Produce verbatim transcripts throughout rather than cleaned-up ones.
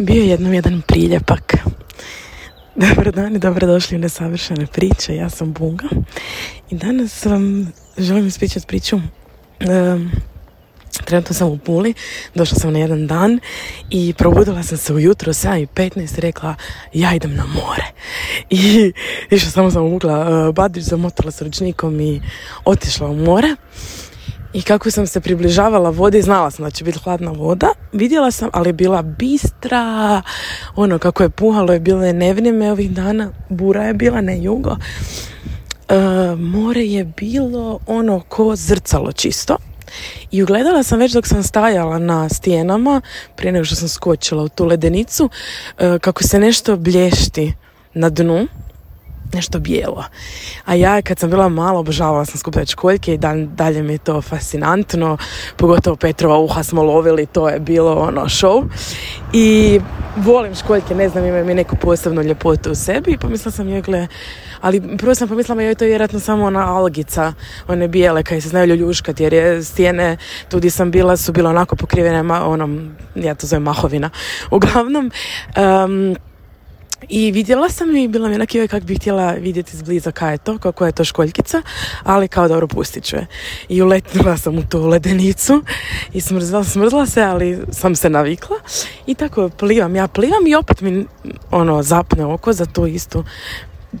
Bio je jednom jedan priljepak. Dobar dan i dobrodošli u Nesavršene priče. Ja sam Bunga i danas vam želim ispričati priču. Um, trenutno sam u Puli, došla sam na jedan dan i probudila sam se ujutro sedam i petnaest i rekla ja idem na more. I išla samo sam uvukla uh, badić, zamotala s ručnikom i otišla u more. I kako sam se približavala vodi, znala sam da će biti hladna voda, vidjela sam, ali je bila bistra, ono kako je puhalo, je bilo je nevrijeme ovih dana, bura je bila, ne jugo. E, more je bilo ono ko zrcalo čisto i ugledala sam već dok sam stajala na stijenama, prije nego što sam skočila u tu ledenicu, e, kako se nešto blješti na dnu. Nešto bijelo. A ja kad sam bila mala obožavala sam skupljati školjke i dan, dalje mi je to fascinantno. Pogotovo Petrova uha smo lovili, to je bilo ono show. I volim školjke, ne znam, imaju mi neku posebnu ljepotu u sebi. I pomislila sam joj, gle, ali prvo sam pomislila joj to je vjerojatno samo ona algica, one bijele kaj se znaju ljuljuškati, jer je stijene tudi sam bila su bile onako pokrivene ma, onom, ja to zovem mahovina. Uglavnom, um, i vidjela sam i bila mi onak joj kak bih htjela vidjeti izbliza kaj je to, kako je to školjkica, ali kao dobro pustit ću je. I uletnula sam u tu ledenicu i smrzla, smrzla se, ali sam se navikla i tako plivam. Ja plivam i opet mi ono zapne oko za tu istu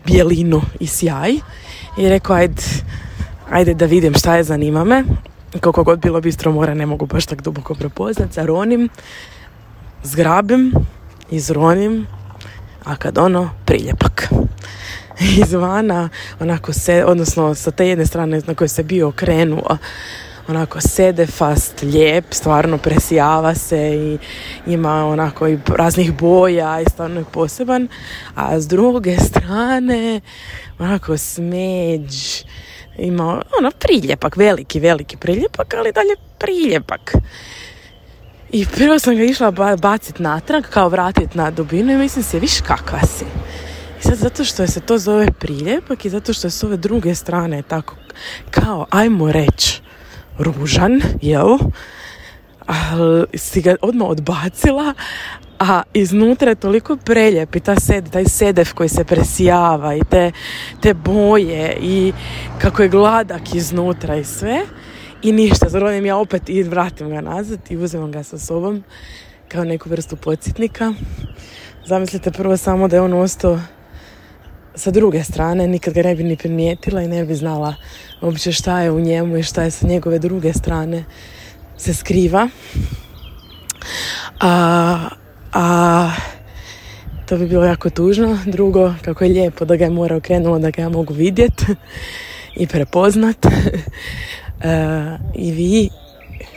bijelinu i sjaj i rekao ajde, ajde da vidim šta je, zanima me. Koliko god bilo bistro mora ne mogu baš tak duboko prepoznat, zaronim, zgrabim, izronim. A kad ono, priljepak. Izvana, onako se, odnosno sa te jedne strane na kojoj se bio okrenuo, onako sedefast, lijep, stvarno presijava se i ima onako i raznih boja i stvarno je poseban. A s druge strane, onako smeđ, ima ono priljepak, veliki, veliki priljepak, ali dalje priljepak. I prvo sam ga išla bacit natrag, kao vratit na dubinu i mislim se, viš kakva si. I sad zato što se to zove priljepak i zato što s ove druge strane tako kao, ajmo reći, ružan, jel? Ali si ga odmah odbacila, a iznutra je toliko prelijep i ta sed, taj sedef koji se presijava i te, te boje i kako je gladak iznutra i sve. I ništa, zronim ja opet i vratim ga nazad i uzimam ga sa sobom kao neku vrstu podsjetnika. Zamislite prvo samo da je on ostao sa druge strane, nikad ga ne bi ni primijetila i ne bi znala uopće šta je u njemu i šta je sa njegove druge strane se skriva. A, a to bi bilo jako tužno. Drugo, kako je lijepo da ga je more okrenulo, da ga ja mogu vidjeti i prepoznat. Uh, i vi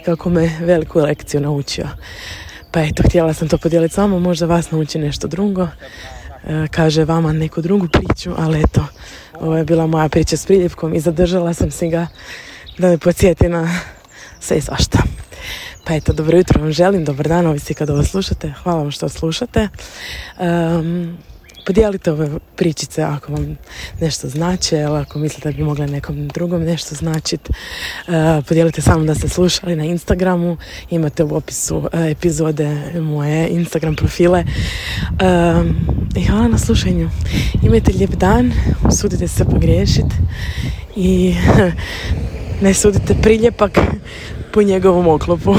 kako me veliku lekciju naučio, pa eto, htjela sam to podijeliti s vama, možda vas nauči nešto drugo, uh, kaže vama neku drugu priču, ali eto, ovo je bila moja priča s priljepkom i zadržala sam si ga da me podsjeti na sve i svašta. Pa eto, dobro jutro vam želim, dobar dan, ovisi kad ovo slušate, hvala vam što slušate. um, Podijelite ove pričice ako vam nešto znači, ili ako mislite da bi mogla nekom drugom nešto značiti. Podijelite samo da ste slušali na Instagramu. Imate u opisu epizode moje Instagram profile. I hvala na slušanju. Imajte lijep dan, usudite se pogriješiti i ne sudite priljepak po njegovom oklopu.